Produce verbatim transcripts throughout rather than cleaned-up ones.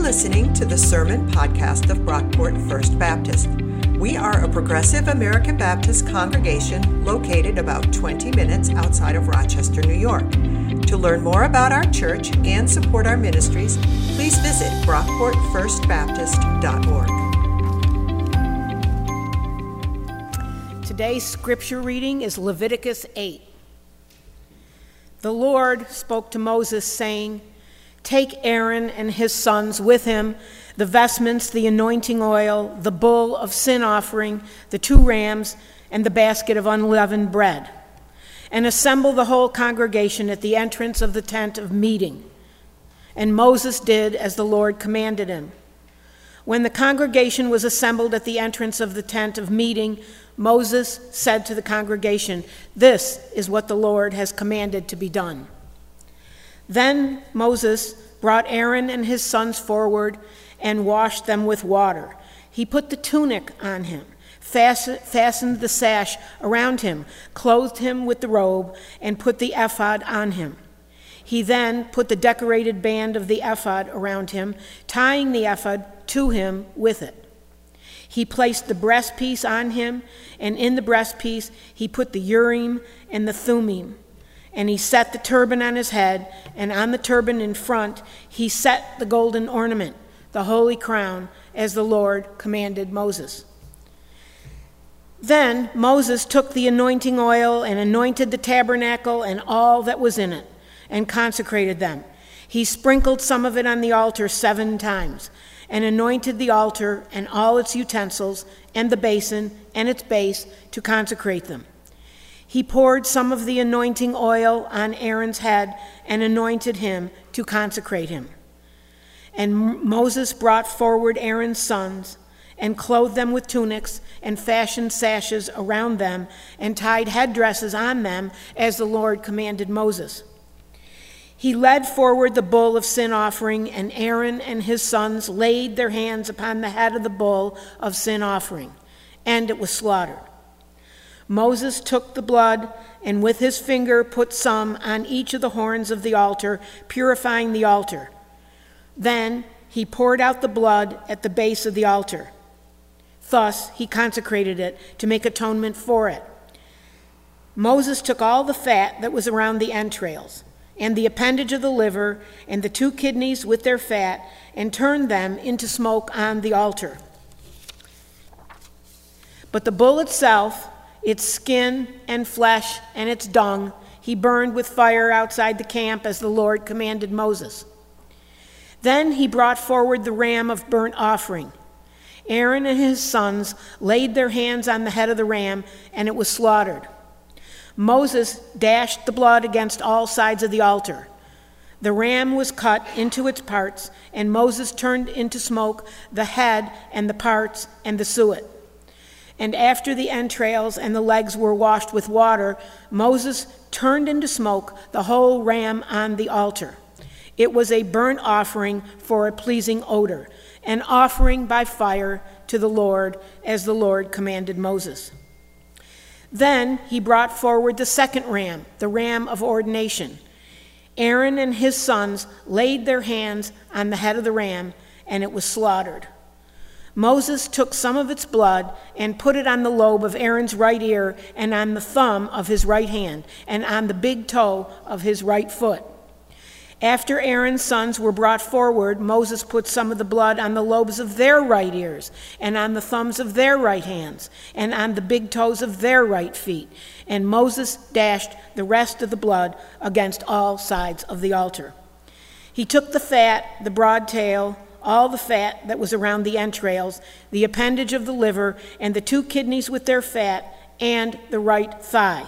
listening to the Sermon Podcast of Brockport First Baptist. We are a progressive American Baptist congregation located about twenty minutes outside of Rochester, New York. To learn more about our church and support our ministries, please visit brockport first baptist dot org. Today's scripture reading is Leviticus eight. The Lord spoke to Moses, saying, "Take Aaron and his sons with him, the vestments, the anointing oil, the bull of sin offering, the two rams, and the basket of unleavened bread, and assemble the whole congregation at the entrance of the tent of meeting." And Moses did as the Lord commanded him. When the congregation was assembled at the entrance of the tent of meeting, Moses said to the congregation, "This is what the Lord has commanded to be done." Then Moses brought Aaron and his sons forward and washed them with water. He put the tunic on him, fastened the sash around him, clothed him with the robe, and put the ephod on him. He then put the decorated band of the ephod around him, tying the ephod to him with it. He placed the breastpiece on him, and in the breastpiece he put the Urim and the Thummim. And he set the turban on his head, and on the turban in front he set the golden ornament, the holy crown, as the Lord commanded Moses. Then Moses took the anointing oil and anointed the tabernacle and all that was in it, and consecrated them. He sprinkled some of it on the altar seven times, and anointed the altar and all its utensils and the basin and its base to consecrate them. He poured some of the anointing oil on Aaron's head and anointed him to consecrate him. And Moses brought forward Aaron's sons and clothed them with tunics and fashioned sashes around them and tied headdresses on them as the Lord commanded Moses. He led forward the bull of sin offering, and Aaron and his sons laid their hands upon the head of the bull of sin offering, and it was slaughtered. Moses took the blood and with his finger put some on each of the horns of the altar, purifying the altar. Then he poured out the blood at the base of the altar. Thus he consecrated it to make atonement for it. Moses took all the fat that was around the entrails, and the appendage of the liver, and the two kidneys with their fat, and turned them into smoke on the altar. But the bull itself, its skin and flesh and its dung, he burned with fire outside the camp as the Lord commanded Moses. Then he brought forward the ram of burnt offering. Aaron and his sons laid their hands on the head of the ram, and it was slaughtered. Moses dashed the blood against all sides of the altar. The ram was cut into its parts, and Moses turned into smoke the head and the parts and the suet. And after the entrails and the legs were washed with water, Moses turned into smoke the whole ram on the altar. It was a burnt offering for a pleasing odor, an offering by fire to the Lord, as the Lord commanded Moses. Then he brought forward the second ram, the ram of ordination. Aaron and his sons laid their hands on the head of the ram, and it was slaughtered. Moses took some of its blood and put it on the lobe of Aaron's right ear and on the thumb of his right hand and on the big toe of his right foot. After Aaron's sons were brought forward, Moses put some of the blood on the lobes of their right ears and on the thumbs of their right hands and on the big toes of their right feet. And Moses dashed the rest of the blood against all sides of the altar. He took the fat, the broad tail, all the fat that was around the entrails, the appendage of the liver, and the two kidneys with their fat, and the right thigh.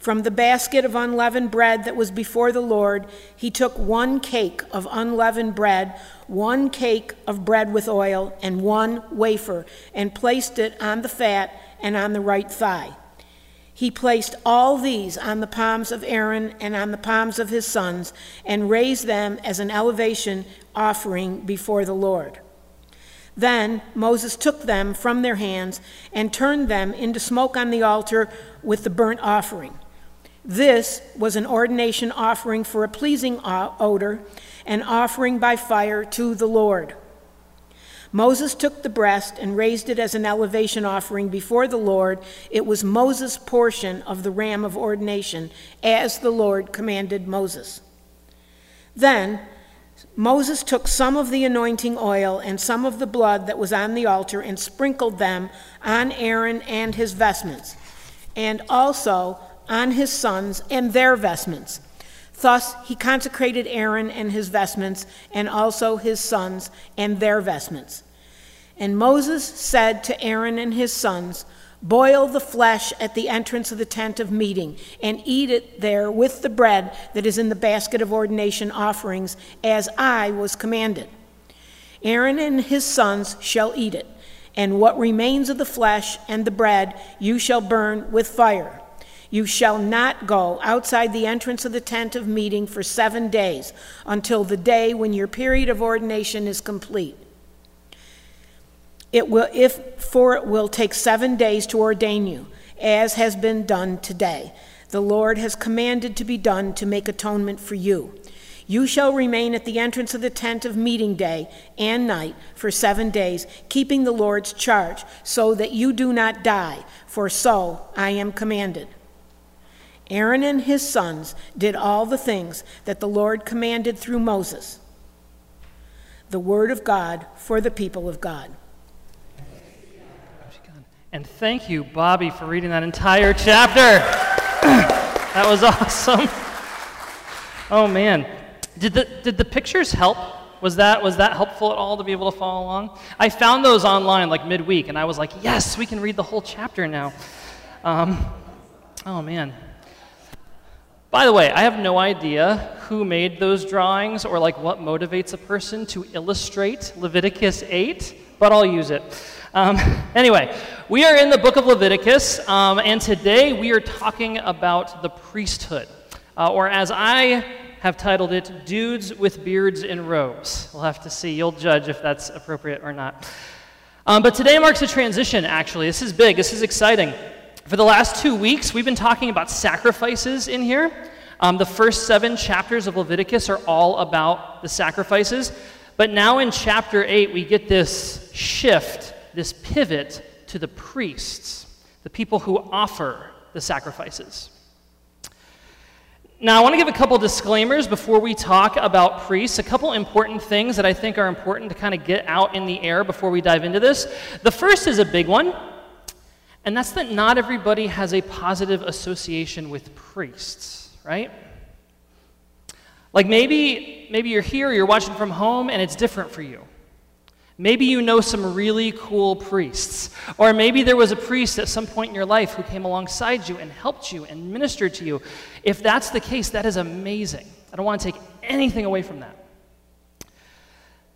From the basket of unleavened bread that was before the Lord, he took one cake of unleavened bread, one cake of bread with oil, and one wafer, and placed it on the fat and on the right thigh. He placed all these on the palms of Aaron and on the palms of his sons, and raised them as an elevation offering before the Lord. Then Moses took them from their hands and turned them into smoke on the altar with the burnt offering. This was an ordination offering for a pleasing odor, an offering by fire to the Lord. Moses took the breast and raised it as an elevation offering before the Lord. It was Moses' portion of the ram of ordination, as the Lord commanded Moses. Then Moses took some of the anointing oil and some of the blood that was on the altar and sprinkled them on Aaron and his vestments, and also on his sons and their vestments. Thus he consecrated Aaron and his vestments, and also his sons and their vestments. And Moses said to Aaron and his sons, "Boil the flesh at the entrance of the tent of meeting, and eat it there with the bread that is in the basket of ordination offerings, as I was commanded. Aaron and his sons shall eat it, and what remains of the flesh and the bread you shall burn with fire. You shall not go outside the entrance of the tent of meeting for seven days until the day when your period of ordination is complete. It will, if for it will take seven days to ordain you, as has been done today. The Lord has commanded to be done to make atonement for you. You shall remain at the entrance of the tent of meeting day and night for seven days, keeping the Lord's charge, so that you do not die, for so I am commanded." Aaron and his sons did all the things that the Lord commanded through Moses. The word of God for the people of God. And thank you, Bobby, for reading that entire chapter. That was awesome. Oh man, did the did the pictures help? Was that was that helpful at all to be able to follow along? I found those online like midweek, and I was like, yes, we can read the whole chapter now. Um, oh man. By the way, I have no idea who made those drawings or like what motivates a person to illustrate Leviticus eight, but I'll use it. Um, anyway, we are in the book of Leviticus, um, and today we are talking about the priesthood, uh, or as I have titled it, Dudes with Beards and Robes. We'll have to see. You'll judge if that's appropriate or not. Um, but today marks a transition, actually. This is big. This is exciting. For the last two weeks, we've been talking about sacrifices in here. Um, the first seven chapters of Leviticus are all about the sacrifices. But now in chapter eight, we get this shift, this pivot to the priests, the people who offer the sacrifices. Now, I want to give a couple disclaimers before we talk about priests, a couple important things that I think are important to kind of get out in the air before we dive into this. The first is a big one. And that's that not everybody has a positive association with priests, right? Like maybe maybe you're here, you're watching from home, and it's different for you. Maybe you know some really cool priests. Or maybe there was a priest at some point in your life who came alongside you and helped you and ministered to you. If that's the case, that is amazing. I don't want to take anything away from that.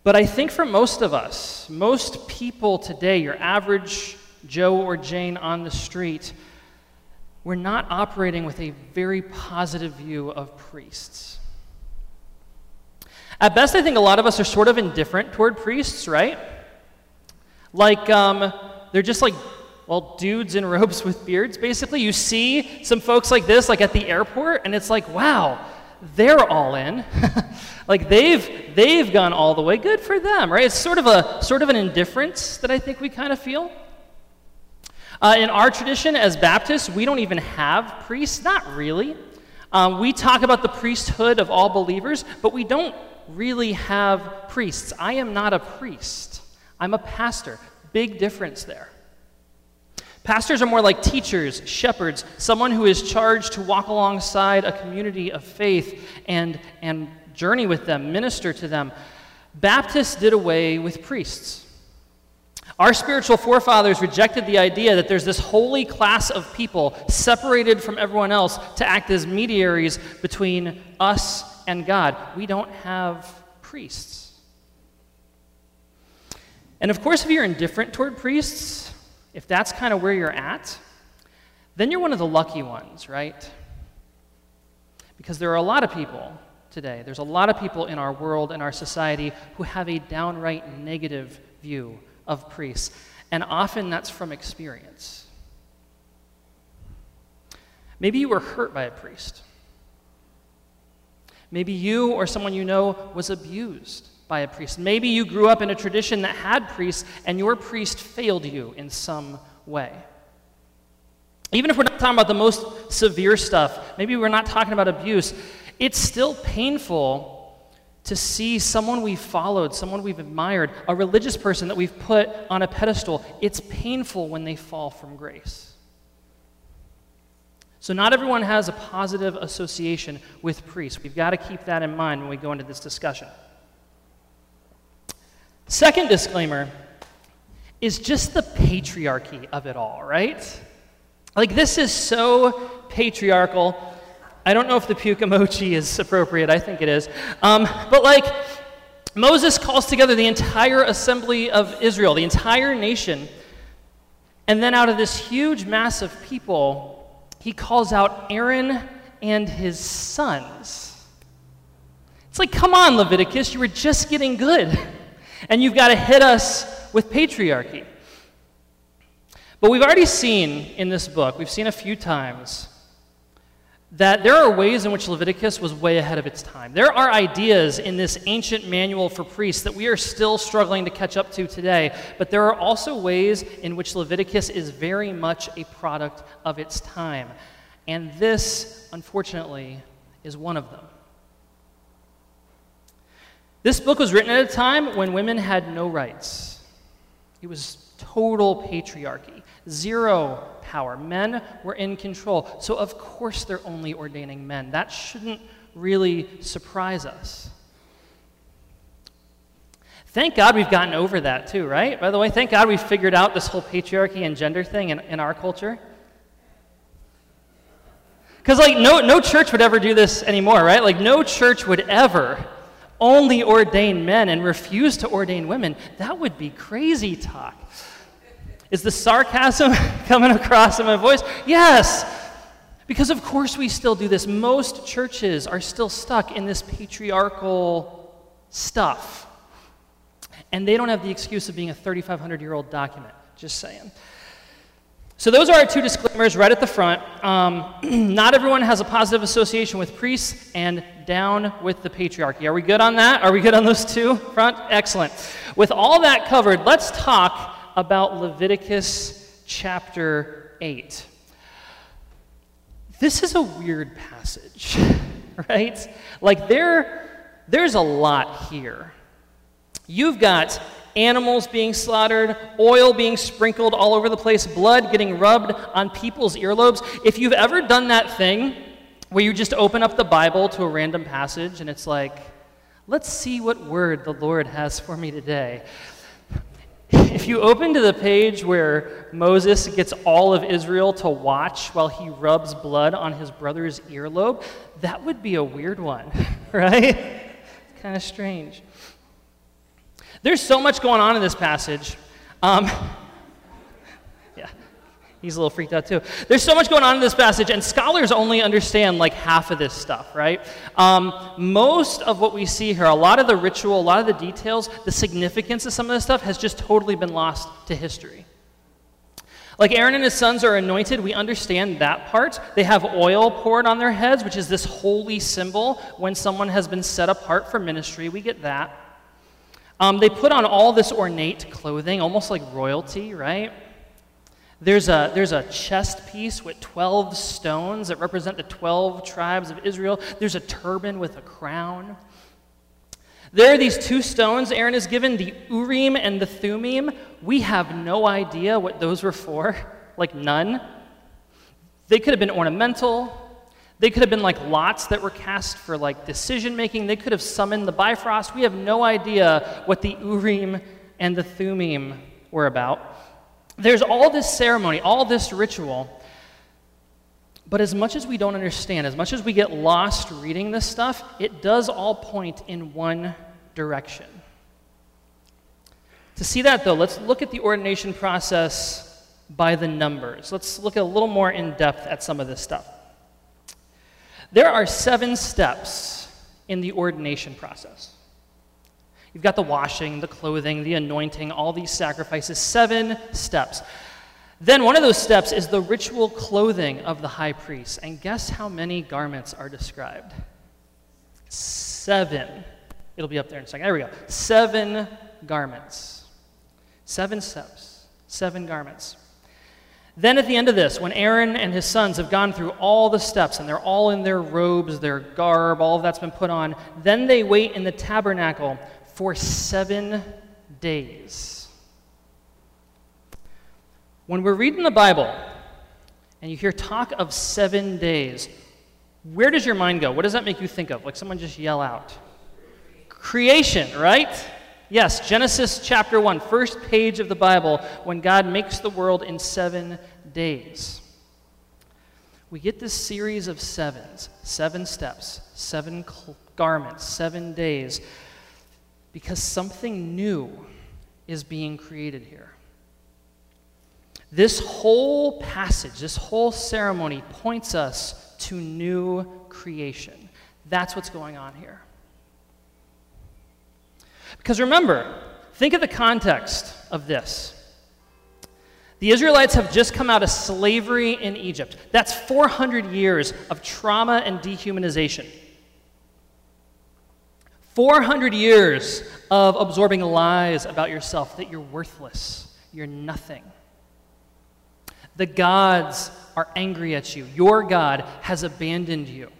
But I think for most of us, most people today, your average Joe or Jane on the street, we're not operating with a very positive view of priests. At best, I think a lot of us are sort of indifferent toward priests, right? Like, um, they're just like, well, dudes in robes with beards, basically. You see some folks like this, like at the airport, and it's like, wow, they're all in. Like they've they've gone all the way. Good for them, right? It's sort of a sort of an indifference that I think we kind of feel. Uh, in our tradition as Baptists, we don't even have priests, not really. Um, we talk about the priesthood of all believers, but we don't really have priests. I am not a priest. I'm a pastor. Big difference there. Pastors are more like teachers, shepherds, someone who is charged to walk alongside a community of faith and, and journey with them, minister to them. Baptists did away with priests. Our spiritual forefathers rejected the idea that there's this holy class of people separated from everyone else to act as mediaries between us and God. We don't have priests. And of course, if you're indifferent toward priests, if that's kind of where you're at, then you're one of the lucky ones, right? Because there are a lot of people today, there's a lot of people in our world, in our society, who have a downright negative view of priests, and often that's from experience. Maybe you were hurt by a priest. Maybe you or someone you know was abused by a priest. Maybe you grew up in a tradition that had priests, and your priest failed you in some way. Even if we're not talking about the most severe stuff, maybe we're not talking about abuse, it's still painful to see someone we've followed, someone we've admired, a religious person that we've put on a pedestal. It's painful when they fall from grace. So not everyone has a positive association with priests. We've got to keep that in mind when we go into this discussion. Second disclaimer is just the patriarchy of it all, right? Like, this is so patriarchal. I don't know if the puke emoji is appropriate. I think it is. Um, but like, Moses calls together the entire assembly of Israel, the entire nation, and then out of this huge mass of people, he calls out Aaron and his sons. It's like, come on, Leviticus, you were just getting good, and you've got to hit us with patriarchy. But we've already seen in this book, we've seen a few times, that there are ways in which Leviticus was way ahead of its time. There are ideas in this ancient manual for priests that we are still struggling to catch up to today, but there are also ways in which Leviticus is very much a product of its time. And this, unfortunately, is one of them. This book was written at a time when women had no rights. It was total patriarchy, zero power. Men were in control, so of course they're only ordaining men. That shouldn't really surprise us. Thank God we've gotten over that too, right? By the way, thank God we've figured out this whole patriarchy and gender thing in, in our culture. Because like no, no church would ever do this anymore, right? Like no church would ever only ordain men and refuse to ordain women. That would be crazy talk. Is the sarcasm coming across in my voice? Yes, because of course we still do this. Most churches are still stuck in this patriarchal stuff, and they don't have the excuse of being a thirty-five hundred year old document, just saying. So those are our two disclaimers right at the front. Um, not everyone has a positive association with priests, and down with the patriarchy. Are we good on that? Are we good on those two front? Excellent. With all that covered, let's talk about Leviticus chapter eight. This is a weird passage, right? Like there, there's a lot here. You've got animals being slaughtered, oil being sprinkled all over the place, blood getting rubbed on people's earlobes. If you've ever done that thing where you just open up the Bible to a random passage and it's like, let's see what word the Lord has for me today. If you open to the page where Moses gets all of Israel to watch while he rubs blood on his brother's earlobe, that would be a weird one, right? It's kind of strange. There's so much going on in this passage. Um, yeah, he's a little freaked out too. There's so much going on in this passage, and scholars only understand like half of this stuff, right? Um, most of what we see here, a lot of the ritual, a lot of the details, the significance of some of this stuff has just totally been lost to history. Like Aaron and his sons are anointed, we understand that part. They have oil poured on their heads, which is this holy symbol when someone has been set apart for ministry. We get that. Um, they put on all this ornate clothing, almost like royalty, right? There's a, there's a chest piece with twelve stones that represent the twelve tribes of Israel. There's a turban with a crown. There are these two stones Aaron is given, the Urim and the Thummim. We have no idea what those were for, like none. They could have been ornamental. They could have been like lots that were cast for like decision making. They could have summoned the Bifrost. We have no idea what the Urim and the Thummim were about. There's all this ceremony, all this ritual. But as much as we don't understand, as much as we get lost reading this stuff, it does all point in one direction. To see that though, let's look at the ordination process by the numbers. Let's look a little more in depth at some of this stuff. There are seven steps in the ordination process. You've got the washing, the clothing, the anointing, all these sacrifices, seven steps. Then one of those steps is the ritual clothing of the high priest. And guess how many garments are described? Seven. It'll be up there in a second. There we go. Seven garments. Seven steps. Seven garments. Then at the end of this, when Aaron and his sons have gone through all the steps, and they're all in their robes, their garb, all of that's been put on, then they wait in the tabernacle for seven days. When we're reading the Bible, and you hear talk of seven days, where does your mind go? What does that make you think of? Like someone just yell out. Creation, right? Yes, Genesis chapter one, first page of the Bible, when God makes the world in seven days. We get this series of sevens, seven steps, seven garments, seven days, because something new is being created here. This whole passage, this whole ceremony points us to new creation. That's what's going on here. Because remember, think of the context of this. The Israelites have just come out of slavery in Egypt. That's four hundred years of trauma and dehumanization. four hundred years of absorbing lies about yourself, that you're worthless, you're nothing. The gods are angry at you. Your God has abandoned you.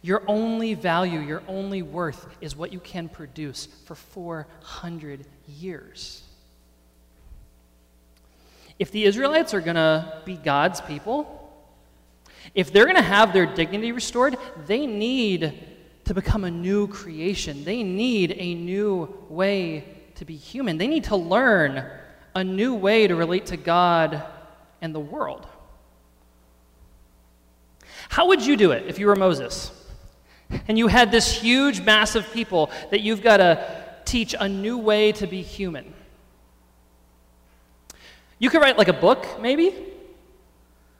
Your only value, your only worth is what you can produce for four hundred years. If the Israelites are going to be God's people, if they're going to have their dignity restored, they need to become a new creation. They need a new way to be human. They need to learn a new way to relate to God and the world. How would you do it if you were Moses? And you had this huge mass of people that you've got to teach a new way to be human. You could write like a book, maybe.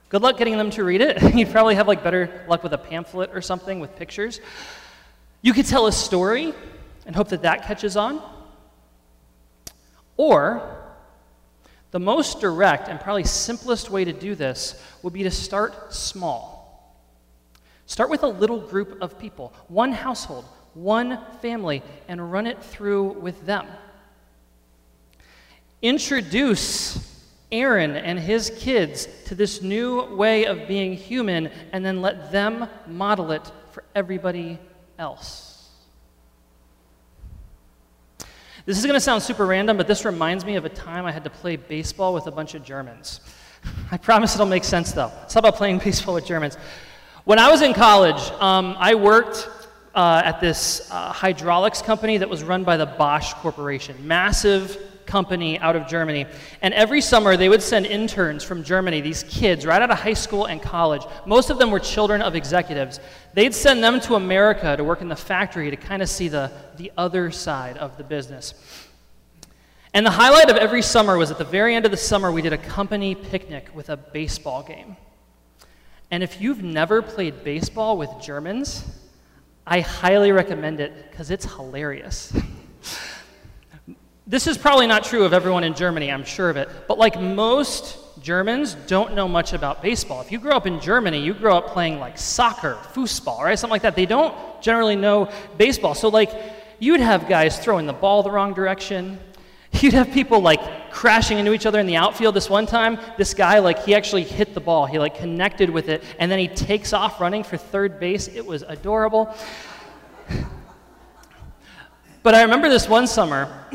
Good luck getting them to read it. You'd probably have like better luck with a pamphlet or something with pictures. You could tell a story and hope that that catches on. Or the most direct and probably simplest way to do this would be to start small. Start with a little group of people, one household, one family, and run it through with them. Introduce Aaron and his kids to this new way of being human, and then let them model it for everybody else. This is going to sound super random, but this reminds me of a time I had to play baseball with a bunch of Germans. I promise it'll make sense, though. It's not about playing baseball with Germans. When I was in college, um, I worked uh, at this uh, hydraulics company that was run by the Bosch Corporation, massive company out of Germany. And every summer, they would send interns from Germany, these kids right out of high school and college. Most of them were children of executives. They'd send them to America to work in the factory to kind of see the, the other side of the business. And the highlight of every summer was at the very end of the summer, we did a company picnic with a baseball game. And if you've never played baseball with Germans, I highly recommend it because it's hilarious. This is probably not true of everyone in Germany, I'm sure of it, but like most Germans don't know much about baseball. If you grow up in Germany, you grow up playing like soccer, foosball, right? Something like that. They don't generally know baseball. So like you'd have guys throwing the ball the wrong direction. You'd have people, like, crashing into each other in the outfield. This one time, this guy, like, he actually hit the ball. He, like, connected with it, and then he takes off running for third base. It was adorable. But I remember this one summer,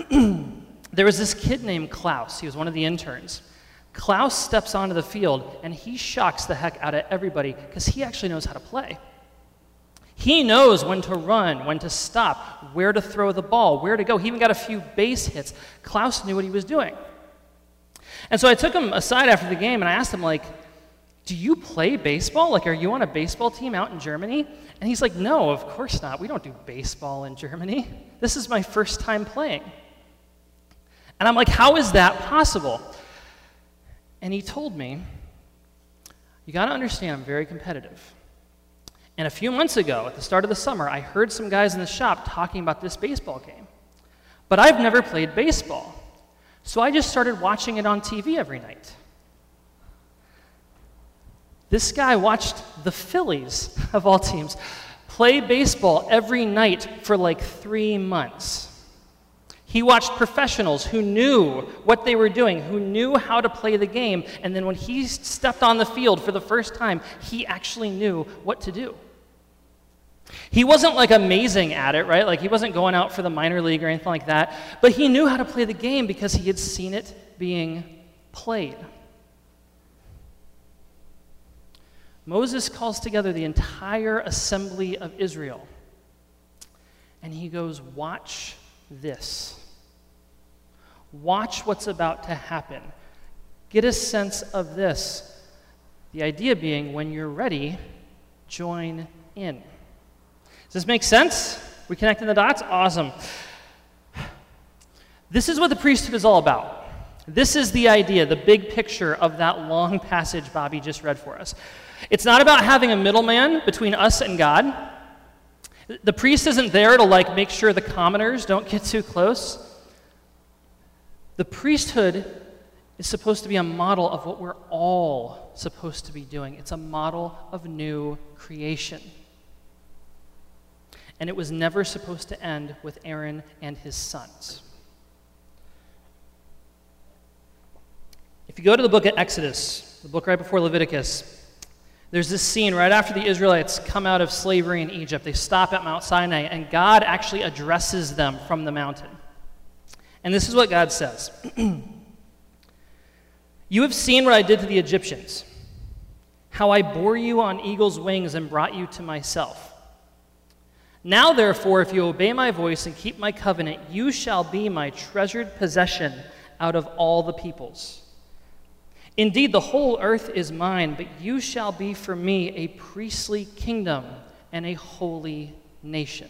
there was this kid named Klaus. He was one of the interns. Klaus steps onto the field, and he shocks the heck out of everybody because he actually knows how to play. He knows when to run, when to stop, where to throw the ball, where to go. He even got a few base hits. Klaus knew what he was doing. And so I took him aside after the game, and I asked him, like, do you play baseball? Like, are you on a baseball team out in Germany? And he's like, no, of course not. We don't do baseball in Germany. This is my first time playing. And I'm like, how is that possible? And he told me, you got to understand, I'm very competitive. And a few months ago, at the start of the summer, I heard some guys in the shop talking about this baseball game. But I've never played baseball. So I just started watching it on T V every night. This guy watched the Phillies, of all teams, play baseball every night for like three months. He watched professionals who knew what they were doing, who knew how to play the game, and then when he stepped on the field for the first time, he actually knew what to do. He wasn't like amazing at it, right? Like he wasn't going out for the minor league or anything like that, but he knew how to play the game because he had seen it being played. Moses calls together the entire assembly of Israel, and he goes, watch this. Watch what's about to happen. Get a sense of this. The idea being, when you're ready, join in. Does this make sense? We connecting the dots? Awesome. This is what the priesthood is all about. This is the idea, the big picture of that long passage Bobby just read for us. It's not about having a middleman between us and God. The priest isn't there to, like, make sure the commoners don't get too close. The priesthood is supposed to be a model of what we're all supposed to be doing. It's a model of new creation. And it was never supposed to end with Aaron and his sons. If you go to the book of Exodus, the book right before Leviticus, there's this scene right after the Israelites come out of slavery in Egypt. They stop at Mount Sinai, and God actually addresses them from the mountain. And this is what God says. You have seen what I did to the Egyptians, how I bore you on eagle's wings and brought you to myself. Now, therefore, if you obey my voice and keep my covenant, you shall be my treasured possession out of all the peoples. Indeed, the whole earth is mine, but you shall be for me a priestly kingdom and a holy nation.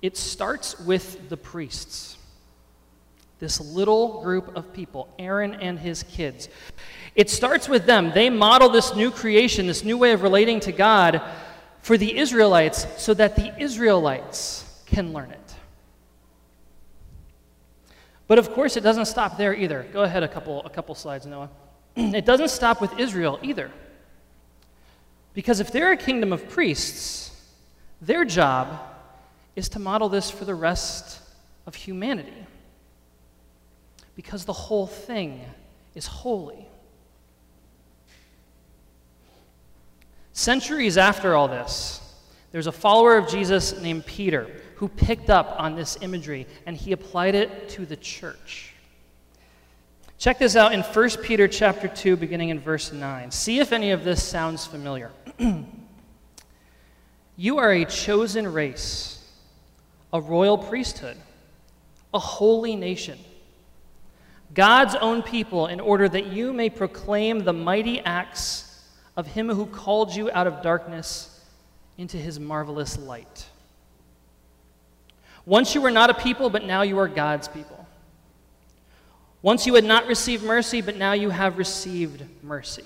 It starts with the priests, this little group of people, Aaron and his kids. It starts with them. They model this new creation, this new way of relating to God for the Israelites so that the Israelites can learn it. But of course, it doesn't stop there either. Go ahead a couple, a couple slides, Noah. It doesn't stop with Israel either. Because if they're a kingdom of priests, their job is to model this for the rest of humanity. Because the whole thing is holy. Centuries after all this, there's a follower of Jesus named Peter who picked up on this imagery, and he applied it to the church. Check this out in First Peter chapter two, beginning in verse nine. See if any of this sounds familiar. You are a chosen race, a royal priesthood, a holy nation, God's own people, in order that you may proclaim the mighty acts of him who called you out of darkness into his marvelous light. Once you were not a people, but now you are God's people. Once you had not received mercy, but now you have received mercy.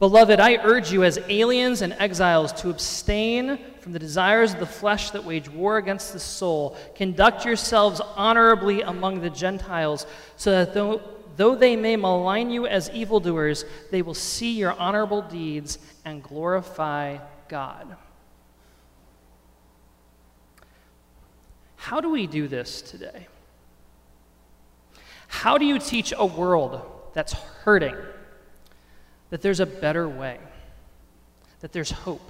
Beloved, I urge you as aliens and exiles to abstain from the desires of the flesh that wage war against the soul. Conduct yourselves honorably among the Gentiles, so that though, though they may malign you as evildoers, they will see your honorable deeds and glorify God. How do we do this today? How do you teach a world that's hurting that there's a better way, that there's hope?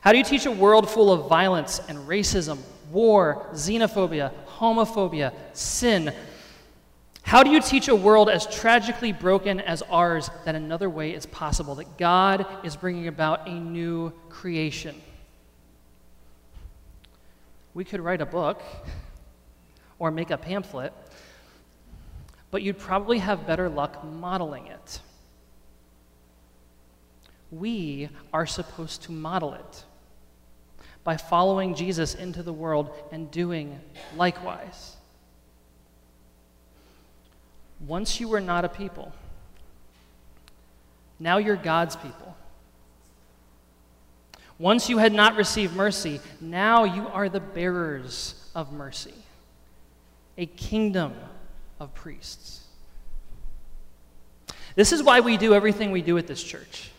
How do you teach a world full of violence and racism, war, xenophobia, homophobia, sin? How do you teach a world as tragically broken as ours that another way is possible, that God is bringing about a new creation? We could write a book or make a pamphlet, but you'd probably have better luck modeling it. We are supposed to model it by following Jesus into the world and doing likewise. Once you were not a people, now you're God's people. Once you had not received mercy, now you are the bearers of mercy, a kingdom of priests. This is why we do everything we do at this church.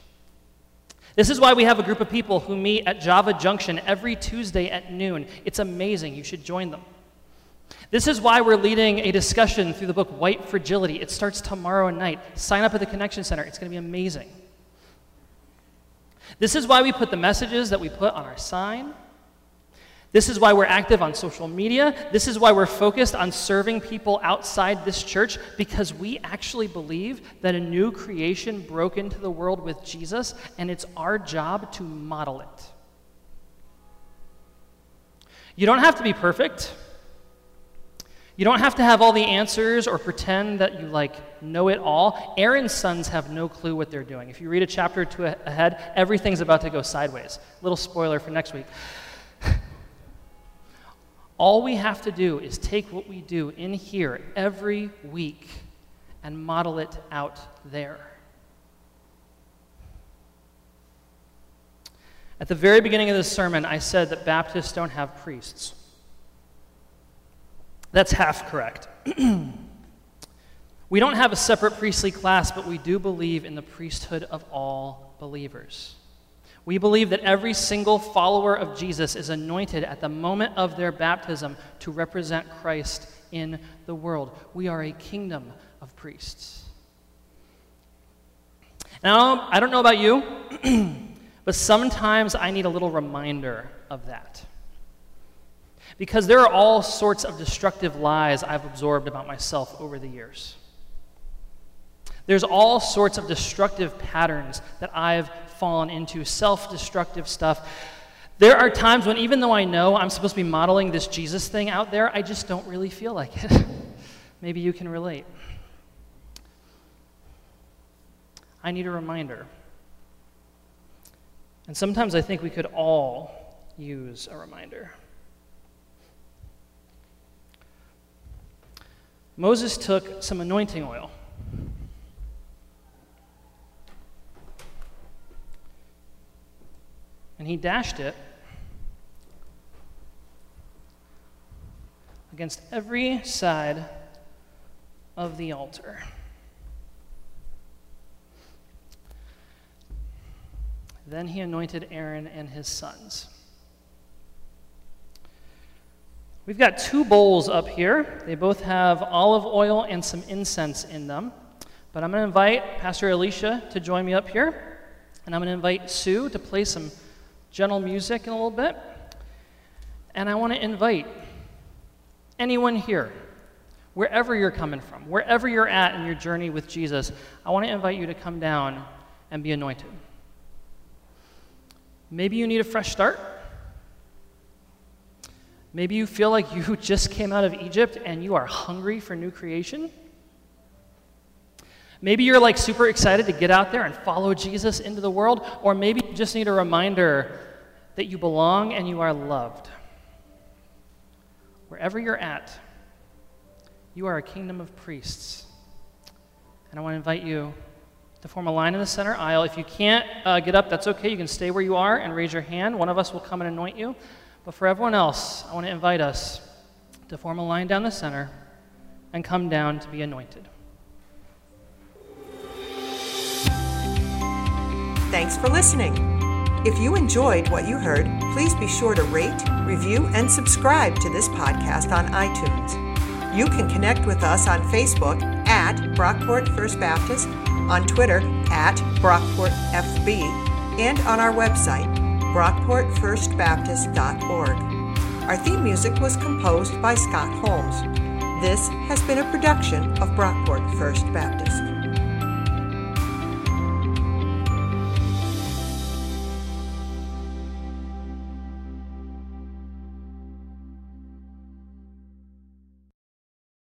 This is why we have a group of people who meet at Java Junction every Tuesday at noon. It's amazing. You should join them. This is why we're leading a discussion through the book White Fragility. It starts tomorrow night. Sign up at the Connection Center. It's going to be amazing. This is why we put the messages that we put on our sign. This is why we're active on social media. This is why we're focused on serving people outside this church, because we actually believe that a new creation broke into the world with Jesus, and it's our job to model it. You don't have to be perfect. You don't have to have all the answers or pretend that you, like, know it all. Aaron's sons have no clue what they're doing. If you read a chapter or two ahead, everything's about to go sideways. Little spoiler for next week. All we have to do is take what we do in here every week and model it out there. At the very beginning of this sermon, I said that Baptists don't have priests. That's half correct. We don't have a separate priestly class, but we do believe in the priesthood of all believers. We believe that every single follower of Jesus is anointed at the moment of their baptism to represent Christ in the world. We are a kingdom of priests. Now, I don't know about you, but sometimes I need a little reminder of that. Because there are all sorts of destructive lies I've absorbed about myself over the years. There's all sorts of destructive patterns that I've fallen into, self-destructive stuff. There are times when, even though I know I'm supposed to be modeling this Jesus thing out there, I just don't really feel like it. Maybe you can relate. I need a reminder. And sometimes I think we could all use a reminder. Moses took some anointing oil. And he dashed it against every side of the altar. Then he anointed Aaron and his sons. We've got two bowls up here. They both have olive oil and some incense in them. But I'm going to invite Pastor Alicia to join me up here. And I'm going to invite Sue to play some gentle music in a little bit. And I want to invite anyone here, wherever you're coming from, wherever you're at in your journey with Jesus, I want to invite you to come down and be anointed. Maybe you need a fresh start. Maybe you feel like you just came out of Egypt and you are hungry for new creation. Maybe you're like super excited to get out there and follow Jesus into the world, or maybe you just need a reminder that you belong and you are loved. Wherever you're at, you are a kingdom of priests. And I want to invite you to form a line in the center aisle. If you can't uh, get up, that's okay. You can stay where you are and raise your hand. One of us will come and anoint you. But for everyone else, I want to invite us to form a line down the center and come down to be anointed. Thanks for listening. If you enjoyed what you heard, please be sure to rate, review, and subscribe to this podcast on iTunes. You can connect with us on Facebook at Brockport First Baptist, on Twitter at Brockport F B, and on our website, Brockport First Baptist dot org. Our theme music was composed by Scott Holmes. This has been a production of Brockport First Baptist.